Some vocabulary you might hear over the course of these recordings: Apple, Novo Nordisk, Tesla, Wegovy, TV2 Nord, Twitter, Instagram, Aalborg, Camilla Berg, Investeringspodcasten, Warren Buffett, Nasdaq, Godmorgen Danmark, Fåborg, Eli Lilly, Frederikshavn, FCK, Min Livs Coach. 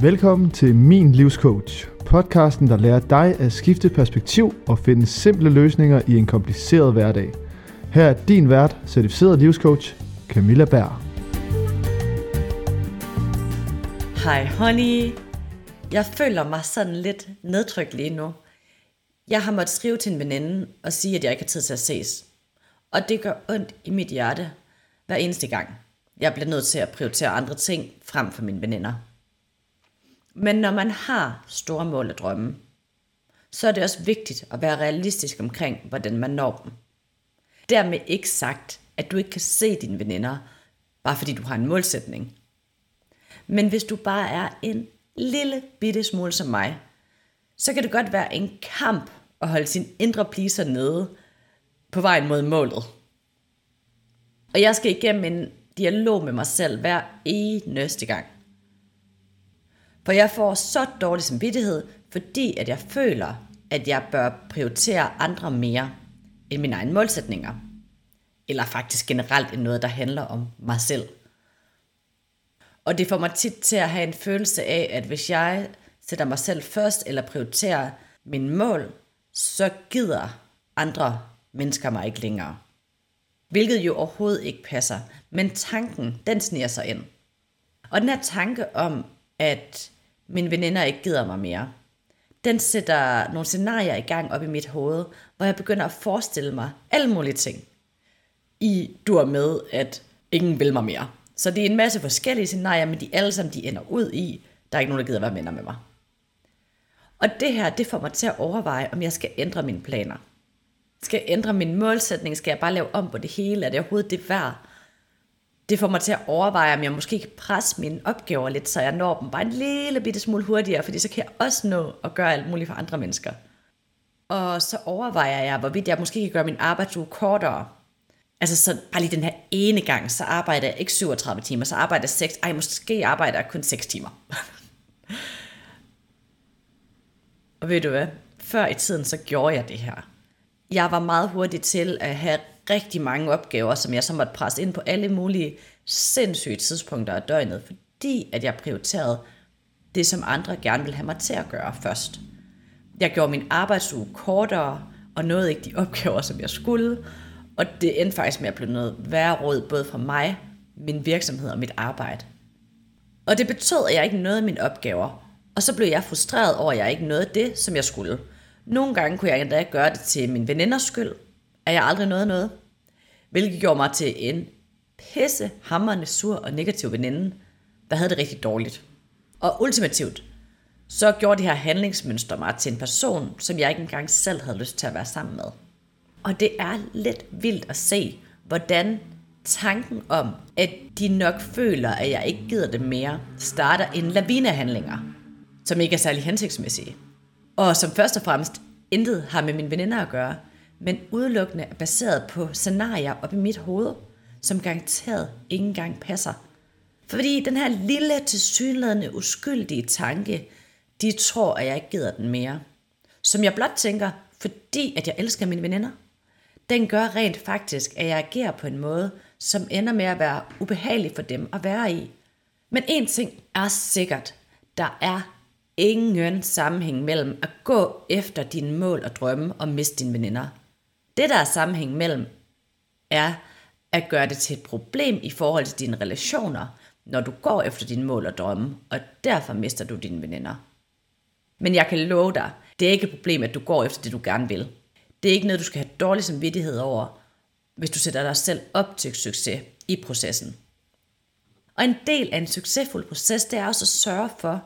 Velkommen til Min Livs Coach, podcasten, der lærer dig at skifte perspektiv og finde simple løsninger i en kompliceret hverdag. Her er din vært, certificeret livscoach, Camilla Berg. Hej honey. Jeg føler mig sådan lidt nedtrykt lige nu. Jeg har måttet skrive til en veninde og sige, at jeg ikke har tid til at ses. Og det gør ondt i mit hjerte hver eneste gang. Jeg bliver nødt til at prioritere andre ting frem for mine veninder. Men når man har store mål og drømme, så er det også vigtigt at være realistisk omkring, hvordan man når dem. Dermed ikke sagt, at du ikke kan se dine veninder, bare fordi du har en målsætning. Men hvis du bare er en lille bitte smule som mig, så kan det godt være en kamp at holde sin indre pleaser nede på vejen mod målet. Og jeg skal igennem en dialog med mig selv hver eneste gang. For jeg får så dårlig samvittighed, fordi at jeg føler, at jeg bør prioritere andre mere end mine egne målsætninger. Eller faktisk generelt end noget, der handler om mig selv. Og det får mig tit til at have en følelse af, at hvis jeg sætter mig selv først eller prioriterer mine mål, så gider andre mennesker mig ikke længere. Hvilket jo overhovedet ikke passer, men tanken, den sniger sig ind. Og den her tanke om, at mine veninder ikke gider mig mere, den sætter nogle scenarier i gang op i mit hoved, hvor jeg begynder at forestille mig alle mulige ting. I dur med, at ingen vil mig mere. Så det er en masse forskellige scenarier, men de alle sammen de ender ud i, der er ikke nogen, der gider være venner med mig. Og det her, det får mig til at overveje, om jeg skal ændre mine planer. Skal jeg ændre min målsætning? Skal jeg bare lave om på det hele? Er det overhovedet det værd? Det får mig til at overveje, om jeg måske kan presse mine opgaver lidt, så jeg når dem bare en lille bitte smule hurtigere, fordi så kan jeg også nå at gøre alt muligt for andre mennesker. Og så overvejer jeg, hvorvidt jeg måske kan gøre min arbejdsuge kortere. Altså så bare lige den her ene gang, så arbejder jeg ikke 37 timer, så arbejder jeg 6. Ej, måske arbejder jeg kun 6 timer. Og ved du hvad? Før i tiden, så gjorde jeg det her. Jeg var meget hurtig til at have rigtig mange opgaver, som jeg så måtte presse ind på alle mulige sindssyge tidspunkter af døgnet, fordi at jeg prioriterede det, som andre gerne ville have mig til at gøre først. Jeg gjorde min arbejdsuge kortere, og nåede ikke de opgaver, som jeg skulle, og det endte faktisk med at blive noget værre råd, både fra mig, min virksomhed og mit arbejde. Og det betød, at jeg ikke nåede mine opgaver, og så blev jeg frustreret over, at jeg ikke nåede det, som jeg skulle. Nogle gange kunne jeg endda gøre det til min veninders skyld, at jeg aldrig nåede noget, hvilket gjorde mig til en pissehamrende sur og negativ veninde, der havde det rigtig dårligt. Og ultimativt, så gjorde det her handlingsmønster mig til en person, som jeg ikke engang selv havde lyst til at være sammen med. Og det er lidt vildt at se, hvordan tanken om, at de nok føler, at jeg ikke gider det mere, starter en lavine af handlinger, som ikke er særlig hensigtsmæssige. Og som først og fremmest intet har med mine veninder at gøre, men udelukkende er baseret på scenarier op i mit hoved, som garanteret ikke engang passer. Fordi den her lille, tilsyneladende uskyldige tanke, de tror, at jeg ikke gider den mere. Som jeg blot tænker, fordi at jeg elsker mine veninder. Den gør rent faktisk, at jeg agerer på en måde, som ender med at være ubehagelig for dem at være i. Men en ting er sikkert, der er ingen sammenhæng mellem at gå efter dine mål og drømme og miste dine veninder. Det der er sammenhæng mellem er at gøre det til et problem i forhold til dine relationer, når du går efter dine mål og drømme, og derfor mister du dine veninder. Men jeg kan love dig, det er ikke et problem, at du går efter det, du gerne vil. Det er ikke noget, du skal have dårlig samvittighed over, hvis du sætter dig selv op til succes i processen. Og en del af en succesfuld proces, det er også at sørge for,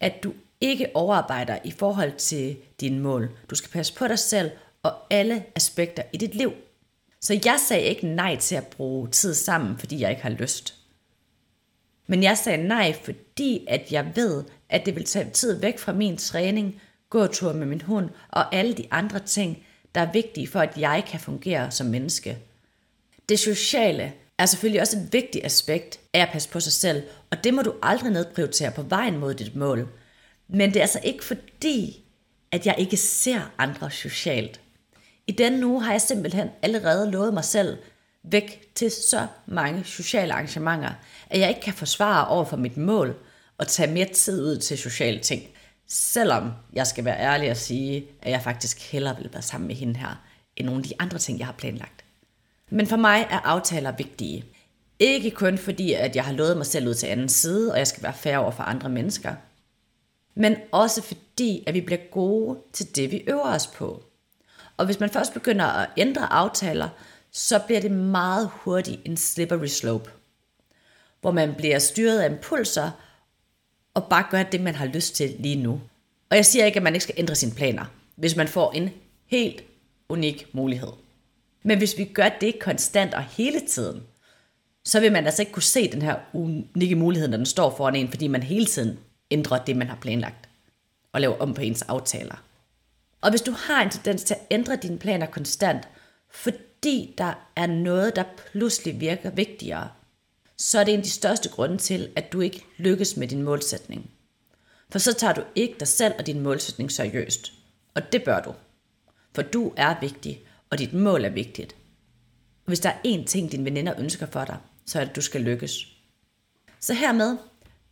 at du ikke overarbejder i forhold til dine mål. Du skal passe på dig selv og alle aspekter i dit liv. Så jeg sagde ikke nej til at bruge tid sammen, fordi jeg ikke har lyst. Men jeg sagde nej, fordi at jeg ved, at det vil tage tid væk fra min træning, gåtur med min hund og alle de andre ting, der er vigtige for, at jeg kan fungere som menneske. Det sociale er selvfølgelig også et vigtigt aspekt af at passe på sig selv, og det må du aldrig nedprioritere på vejen mod dit mål. Men det er altså ikke fordi, at jeg ikke ser andre socialt. I denne uge har jeg simpelthen allerede lovet mig selv væk til så mange sociale arrangementer, at jeg ikke kan forsvare over for mit mål, at tage mere tid ud til sociale ting. Selvom jeg skal være ærlig og sige, at jeg faktisk hellere vil være sammen med hende her, end nogle af de andre ting, jeg har planlagt. Men for mig er aftaler vigtige. Ikke kun fordi, at jeg har lovet mig selv ud til anden side, og jeg skal være fair over for andre mennesker. Men også fordi, at vi bliver gode til det, vi øver os på. Og hvis man først begynder at ændre aftaler, så bliver det meget hurtigt en slippery slope. Hvor man bliver styret af impulser, og bare gør det, man har lyst til lige nu. Og jeg siger ikke, at man ikke skal ændre sine planer, hvis man får en helt unik mulighed. Men hvis vi gør det konstant og hele tiden, så vil man altså ikke kunne se den her unikke mulighed, når den står foran en, fordi man hele tiden ændrer det, man har planlagt, og laver om på ens aftaler. Og hvis du har en tendens til at ændre dine planer konstant, fordi der er noget, der pludselig virker vigtigere, så er det en af de største grunde til, at du ikke lykkes med din målsætning. For så tager du ikke dig selv og din målsætning seriøst. Og det bør du. For du er vigtig, og dit mål er vigtigt. Og hvis der er én ting, dine veninder ønsker for dig, så er det, at du skal lykkes. Så hermed,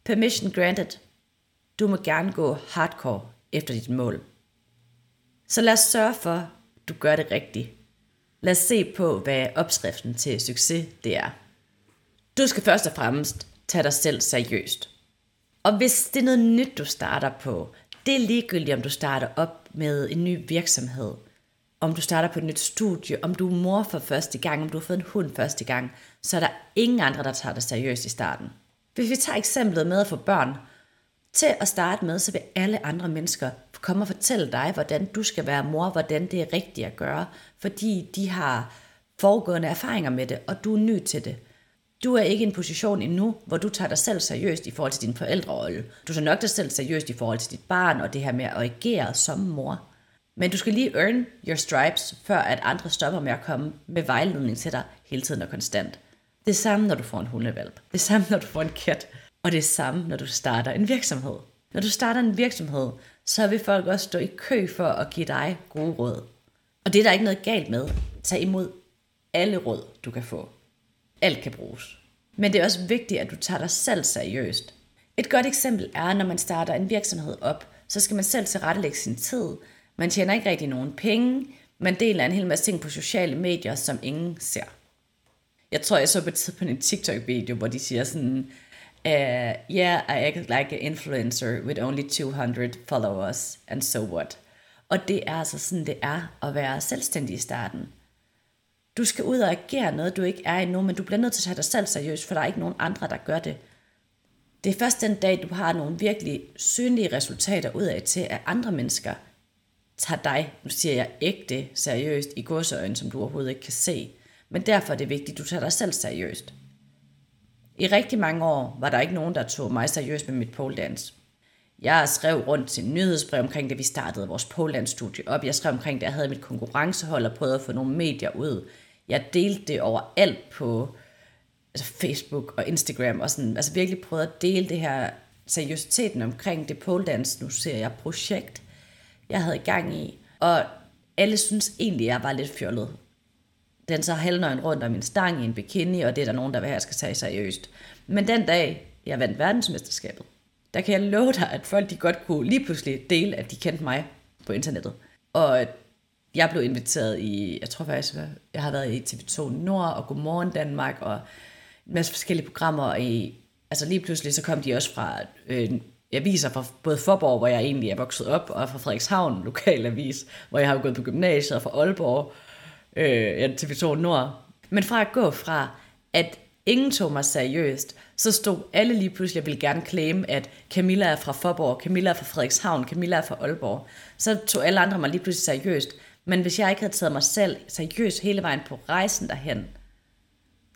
permission granted. Du må gerne gå hardcore efter dit mål. Så lad os sørge for, at du gør det rigtigt. Lad os se på, hvad opskriften til succes det er. Du skal først og fremmest tage dig selv seriøst. Og hvis det er noget nyt, du starter på, det er ligegyldigt, om du starter op med en ny virksomhed, om du starter på et nyt studie, om du er mor for første gang, om du har fået en hund første gang, så er der ingen andre, der tager dig seriøst i starten. Hvis vi tager eksemplet med at få børn, til at starte med, så vil alle andre mennesker komme og fortælle dig, hvordan du skal være mor, hvordan det er rigtigt at gøre, fordi de har foregående erfaringer med det, og du er ny til det. Du er ikke i en position endnu, hvor du tager dig selv seriøst i forhold til din forældrerolle. Du tager nok dig selv seriøst i forhold til dit barn og det her med at agere som mor. Men du skal lige earn your stripes, før at andre stopper med at komme med vejledning til dig hele tiden og konstant. Det er samme, når du får en hundevalp. Det er samme, når du får en kat. Og det er samme, når du starter en virksomhed. Når du starter en virksomhed, så vil folk også stå i kø for at give dig gode råd. Og det er der ikke noget galt med. Tag imod alle råd, du kan få. Alt kan bruges. Men det er også vigtigt, at du tager dig selv seriøst. Et godt eksempel er, når man starter en virksomhed op, så skal man selv tilrettelægge sin tid. Man tjener ikke rigtig nogen penge. Man deler en hel masse ting på sociale medier, som ingen ser. Jeg tror, jeg så på en TikTok-video, hvor de siger sådan, yeah, I act like an influencer with only 200 followers, and so what? Og det er altså sådan, det er at være selvstændig i starten. Du skal ud og agere noget, du ikke er endnu, men du bliver nødt til at tage dig selv seriøst, for der er ikke nogen andre, der gør det. Det er først den dag, du har nogle virkelig synlige resultater ud af til, at andre mennesker tager dig, nu siger jeg ægte seriøst, i godseøjne, som du overhovedet ikke kan se. Men derfor er det vigtigt, at du tager dig selv seriøst. I rigtig mange år var der ikke nogen, der tog mig seriøst med mit poledance. Jeg skrev rundt til nyhedsbrev omkring det, vi startede vores poledance-studie op. Jeg skrev omkring det, jeg havde mit konkurrencehold og prøvede at få nogle medier ud. Jeg delte det overalt på Facebook og Instagram og sådan. Altså virkelig prøvede at dele det her seriøsiteten omkring det poledance, nu ser jeg projekt, jeg havde gang i. Og alle synes egentlig, jeg var lidt fjollet. Den så halvnøgen rundt om min stang i en bikini, og det er der nogen, der vil have, jeg skal tage seriøst. Men den dag, jeg vandt verdensmesterskabet, der kan jeg love dig, at folk de godt kunne lige pludselig dele, at de kendte mig på internettet. Og jeg blev inviteret i, jeg tror faktisk, jeg har været i TV2 Nord og Godmorgen Danmark og en masse forskellige programmer. Altså lige pludselig så kom de også fra aviser fra både Fåborg, hvor jeg egentlig er vokset op, og fra Frederikshavn, lokalavis, hvor jeg har gået på gymnasiet, og fra Aalborg, TV2 Nord. Men fra at gå fra, at ingen tog mig seriøst, så stod alle lige pludselig, jeg ville gerne claime, at Camilla er fra Fåborg, Camilla er fra Frederikshavn, Camilla er fra Aalborg. Så tog alle andre mig lige pludselig seriøst. Men hvis jeg ikke havde taget mig selv seriøst hele vejen på rejsen derhen,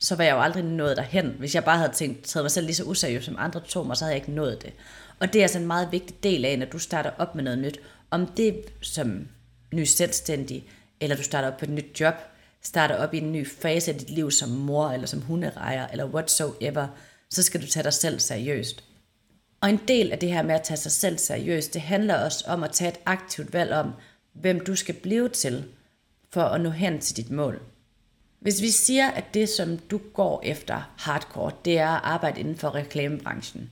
så var jeg jo aldrig nået derhen. Hvis jeg bare havde taget mig selv lige så useriøst, som andre tog mig, så havde jeg ikke nået det. Og det er altså en meget vigtig del af, når du starter op med noget nyt. Om det som ny selvstændig, eller du starter op på et nyt job, starter op i en ny fase af dit liv som mor, eller som hundeejer, eller whatsoever, så skal du tage dig selv seriøst. Og en del af det her med at tage sig selv seriøst, det handler også om at tage et aktivt valg om, hvem du skal blive til, for at nå hen til dit mål. Hvis vi siger, at det som du går efter hardcore, det er at arbejde inden for reklamebranchen,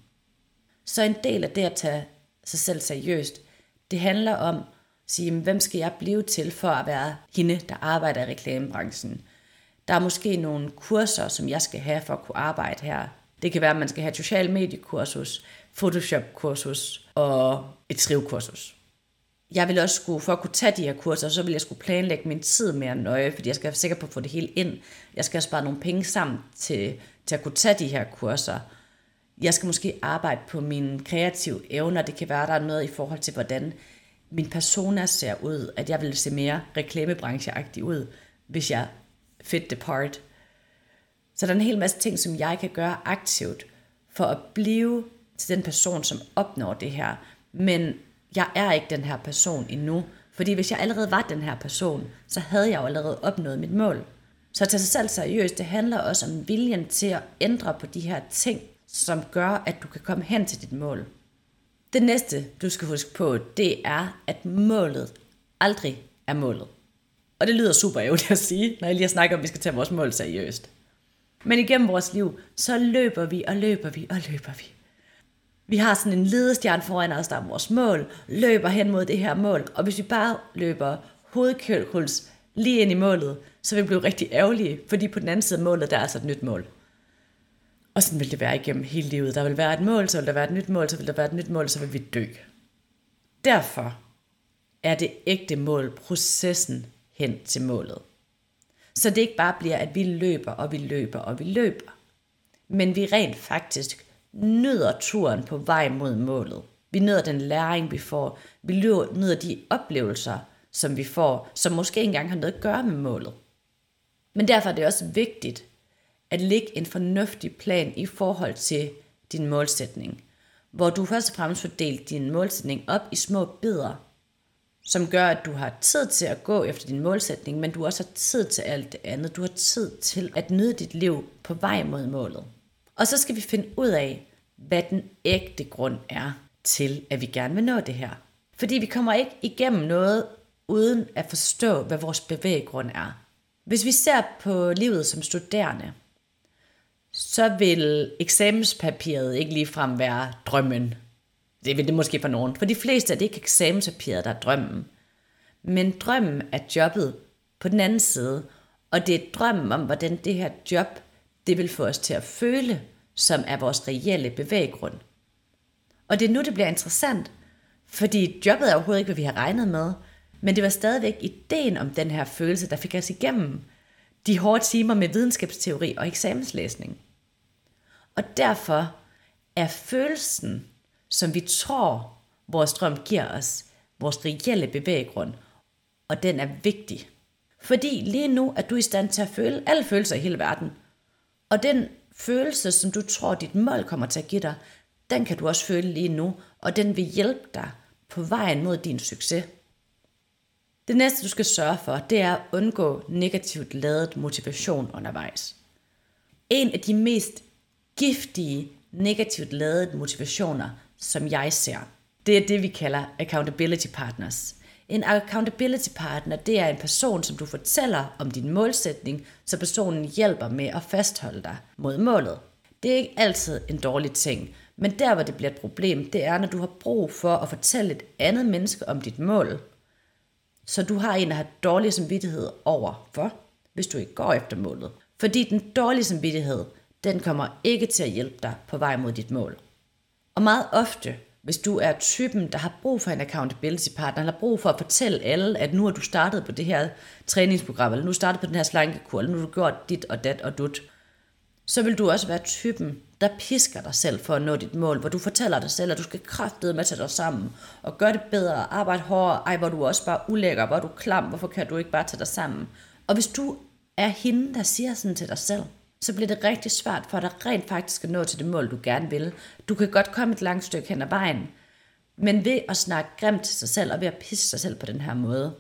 Så en del af det at tage sig selv seriøst, det handler om at sige, hvem skal jeg blive til for at være hende, der arbejder i reklamebranchen? Der er måske nogle kurser, som jeg skal have for at kunne arbejde her. Det kan være, at man skal have et social mediekursus, Photoshop-kursus og et skrivekursus. Jeg vil også skulle, for at kunne tage de her kurser, så vil jeg skulle planlægge min tid mere nøje, fordi jeg skal være sikker på at få det hele ind. Jeg skal spare nogle penge sammen til at kunne tage de her kurser. Jeg skal måske arbejde på mine kreative evner. Det kan være, der er noget i forhold til, hvordan min persona ser ud, at jeg vil se mere reklamebrancheagtig ud, hvis jeg fit the part. Så der er en hel masse ting, som jeg kan gøre aktivt for at blive til den person, som opnår det her. Men jeg er ikke den her person endnu, fordi hvis jeg allerede var den her person, så havde jeg jo allerede opnået mit mål. Så at tage sig selv seriøst, det handler også om viljen til at ændre på de her ting, som gør, at du kan komme hen til dit mål. Det næste, du skal huske på, det er, at målet aldrig er målet. Og det lyder super ærgerligt at sige, når jeg lige snakker om, at vi skal tage vores mål seriøst. Men igennem vores liv, så løber vi. Vi har sådan en ledestjerne foran os, der er vores mål, løber hen mod det her mål. Og hvis vi bare løber hovedkølkuls lige ind i målet, så vil vi blive rigtig ærgerlige, fordi på den anden side af målet, der er altså et nyt mål. Og sådan vil det være igennem hele livet. Der vil være et mål, så vil der være et nyt mål, så vil der være et nyt mål, så vil vi dø. Derfor er det ægte mål processen hen til målet. Så det ikke bare bliver, at vi løber, og vi løber, og vi løber. Men vi rent faktisk nyder turen på vej mod målet. Vi nyder den læring, vi får. Vi nyder de oplevelser, som vi får, som måske ikke engang har noget at gøre med målet. Men derfor er det også vigtigt, at lægge en fornuftig plan i forhold til din målsætning, hvor du først og fremmest får delt din målsætning op i små bidder, som gør, at du har tid til at gå efter din målsætning, men du også har tid til alt det andet. Du har tid til at nyde dit liv på vej mod målet. Og så skal vi finde ud af, hvad den ægte grund er til, at vi gerne vil nå det her. Fordi vi kommer ikke igennem noget, uden at forstå, hvad vores bevæggrund er. Hvis vi ser på livet som studerende, så vil eksamenspapiret ikke ligefrem være drømmen. Det vil det måske for nogen. For de fleste er det ikke eksamenspapiret, der er drømmen. Men drømmen er jobbet på den anden side. Og det er drømmen om, hvordan det her job, det vil få os til at føle, som er vores reelle bevæggrund. Og det er nu, det bliver interessant. Fordi jobbet er overhovedet ikke, hvad vi har regnet med. Men det var stadigvæk ideen om den her følelse, der fik os igennem de hårde timer med videnskabsteori og eksamenslæsning. Og derfor er følelsen, som vi tror, vores drøm giver os, vores reelle bevæggrund, og den er vigtig. Fordi lige nu er du i stand til at føle alle følelser i hele verden. Og den følelse, som du tror, dit mål kommer til at give dig, den kan du også føle lige nu, og den vil hjælpe dig på vejen mod din succes. Det næste, du skal sørge for, det er at undgå negativt ladet motivation undervejs. En af de mest giftige negativt ladet motivationer, som jeg ser, det er det, vi kalder accountability partners. En accountability partner, det er en person, som du fortæller om din målsætning, så personen hjælper med at fastholde dig mod målet. Det er ikke altid en dårlig ting, men der, hvor det bliver et problem, det er, når du har brug for at fortælle et andet menneske om dit mål, så du har en, der har dårlig samvittighed overfor, hvis du ikke går efter målet. Fordi den dårlige samvittighed, den kommer ikke til at hjælpe dig på vej mod dit mål. Og meget ofte, hvis du er typen, der har brug for en accountability partner, eller har brug for at fortælle alle, at nu har du startet på det her træningsprogram, eller nu har du startet på den her slankekur, eller nu har du gjort dit og dat og dut, så vil du også være typen, der pisker dig selv for at nå dit mål, hvor du fortæller dig selv, at du skal kraftedeme med at tage dig sammen, og gøre det bedre, arbejde hårdere, ej, hvor du også bare ulækker, hvor du klam, hvorfor kan du ikke bare tage dig sammen? Og hvis du er hende, der siger sådan til dig selv, så bliver det rigtig svært for dig rent faktisk at nå til det mål, du gerne vil. Du kan godt komme et langt stykke hen ad vejen, men ved at snakke grimt til sig selv, og ved at pisse sig selv på den her måde,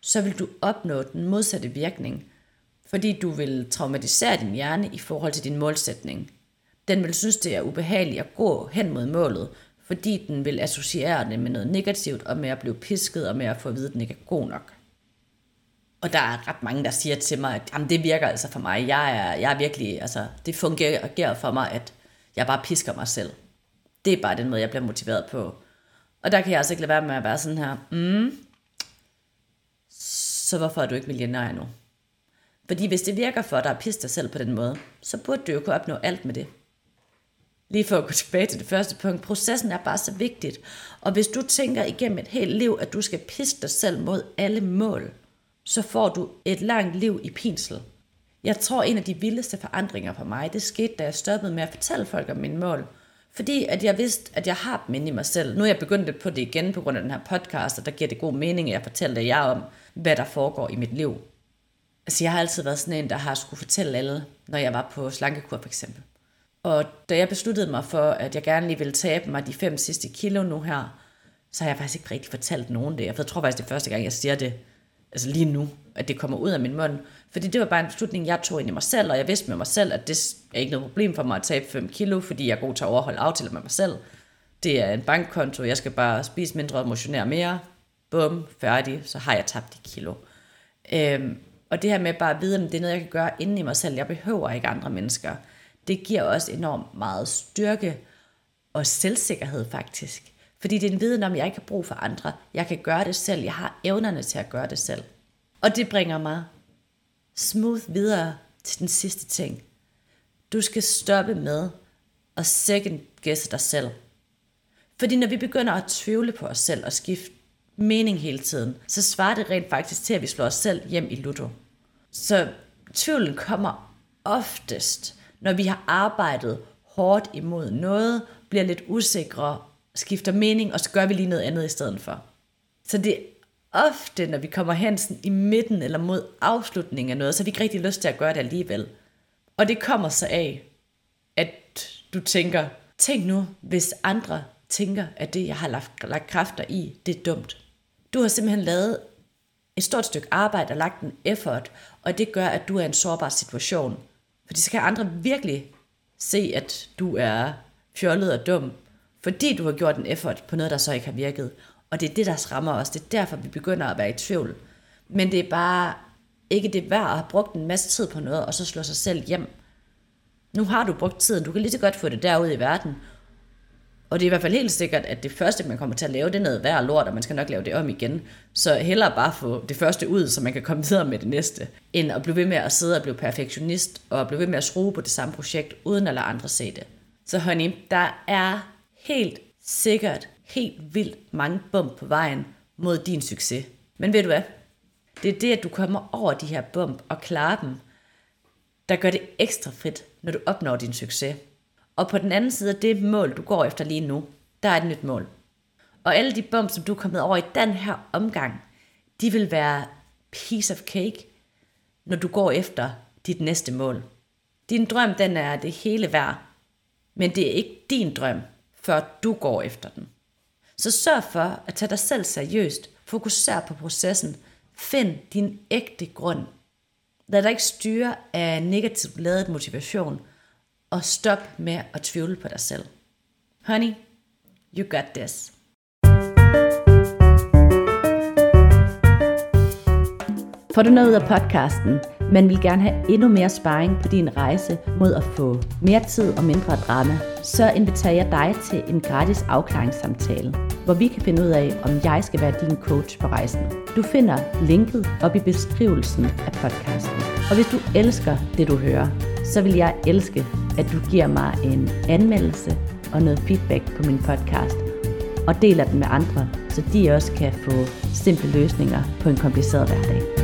så vil du opnå den modsatte virkning, fordi du vil traumatisere din hjerne i forhold til din målsætning. Den vil synes, det er ubehageligt at gå hen mod målet, fordi den vil associere det med noget negativt, og med at blive pisket, og med at få at vide, at den ikke er god nok. Og der er ret mange, der siger til mig, at det virker altså for mig. Jeg er virkelig, altså, det fungerer for mig, at jeg bare pisker mig selv. Det er bare den måde, jeg bliver motiveret på. Og der kan jeg altså ikke lade være med at være sådan her, så hvorfor er du ikke millionær nu? Fordi hvis det virker for dig at pisse dig selv på den måde, så burde du jo kunne opnå alt med det. Lige for at gå tilbage til det første punkt, processen er bare så vigtigt. Og hvis du tænker igennem et helt liv, at du skal pisse dig selv mod alle mål, så får du et langt liv i pinsel. Jeg tror, en af de vildeste forandringer for mig, det skete, da jeg stoppede med at fortælle folk om mine mål. Fordi at jeg vidste, at jeg har dem inde i mig selv. Nu er jeg begyndt på det igen på grund af den her podcast, og der giver det god mening, at jeg fortæller jer om, hvad der foregår i mit liv. Altså, jeg har altid været sådan en, der har skulle fortælle alle, når jeg var på slankekur for eksempel. Og da jeg besluttede mig for, at jeg gerne lige ville tabe mig de 5 sidste kilo nu her, så har jeg faktisk ikke rigtig fortalt nogen det. Jeg tror faktisk, det er første gang, jeg siger det, altså lige nu, at det kommer ud af min mund. Fordi det var bare en beslutning, jeg tog ind i mig selv, og jeg vidste med mig selv, at det er ikke noget problem for mig at tabe 5 kilo, fordi jeg er god til at overholde aftaler med mig selv. Det er en bankkonto, jeg skal bare spise mindre og motionere mere. Bum, færdig, så har jeg tabt de kilo. Og det her med bare at vide, at det er noget, jeg kan gøre inde i mig selv. Jeg behøver ikke andre mennesker. Det giver også enormt meget styrke og selvsikkerhed faktisk. Fordi det er en viden om, at jeg ikke har brug for andre. Jeg kan gøre det selv. Jeg har evnerne til at gøre det selv. Og det bringer mig smooth videre til den sidste ting. Du skal stoppe med at second guesse dig selv. Fordi når vi begynder at tvivle på os selv og skifte mening hele tiden, så svarer det rent faktisk til, at vi slår os selv hjem i ludo. Så tvivlen kommer oftest, når vi har arbejdet hårdt imod noget, bliver lidt usikre, skifter mening, og så gør vi lige noget andet i stedet for. Så det er ofte, når vi kommer hen sådan i midten eller mod afslutningen af noget, så har vi ikke rigtig lyst til at gøre det alligevel. Og det kommer så af, at du tænker, tænk nu, hvis andre tænker, at det, jeg har lagt kræfter i, det er dumt. Du har simpelthen lavet et stort stykke arbejde og lagt en effort, og det gør, at du er i en sårbar situation. Fordi så kan andre virkelig se, at du er fjollet og dum, fordi du har gjort en effort på noget, der så ikke har virket. Og det er det, der rammer os. Det er derfor, vi begynder at være i tvivl. Men det er bare ikke det værd at have brugt en masse tid på noget, og så slå sig selv hjem. Nu har du brugt tiden. Du kan lige så godt få det derude i verden. Og det er i hvert fald helt sikkert, at det første, man kommer til at lave, det er noget værd og lort, og man skal nok lave det om igen. Så hellere bare få det første ud, så man kan komme videre med det næste, end at blive ved med at sidde og blive perfektionist, og blive ved med at skrue på det samme projekt, uden at lade andre se det. Så honey, der er helt sikkert, helt vildt mange bump på vejen mod din succes. Men ved du hvad? Det er det, at du kommer over de her bump og klarer dem, der gør det ekstra frit, når du opnår din succes. Og på den anden side af det mål, du går efter lige nu, der er et nyt mål. Og alle de bump, som du er kommet over i den her omgang, de vil være piece of cake, når du går efter dit næste mål. Din drøm, den er det hele værd, men det er ikke din drøm, før du går efter den. Så sørg for at tage dig selv seriøst, fokuser på processen, find din ægte grund. Lad dig ikke styre af negativt ladet motivation, og stop med at tvivle på dig selv. Honey, you got this. Får du noget ud af podcasten, men vil gerne have endnu mere sparring på din rejse mod at få mere tid og mindre drama, så inviterer jeg dig til en gratis afklaringssamtale, hvor vi kan finde ud af, om jeg skal være din coach på rejsen. Du finder linket op i beskrivelsen af podcasten. Og hvis du elsker det, du hører, så vil jeg elske, at du giver mig en anmeldelse og noget feedback på min podcast, og deler den med andre, så de også kan få simple løsninger på en kompliceret hverdag.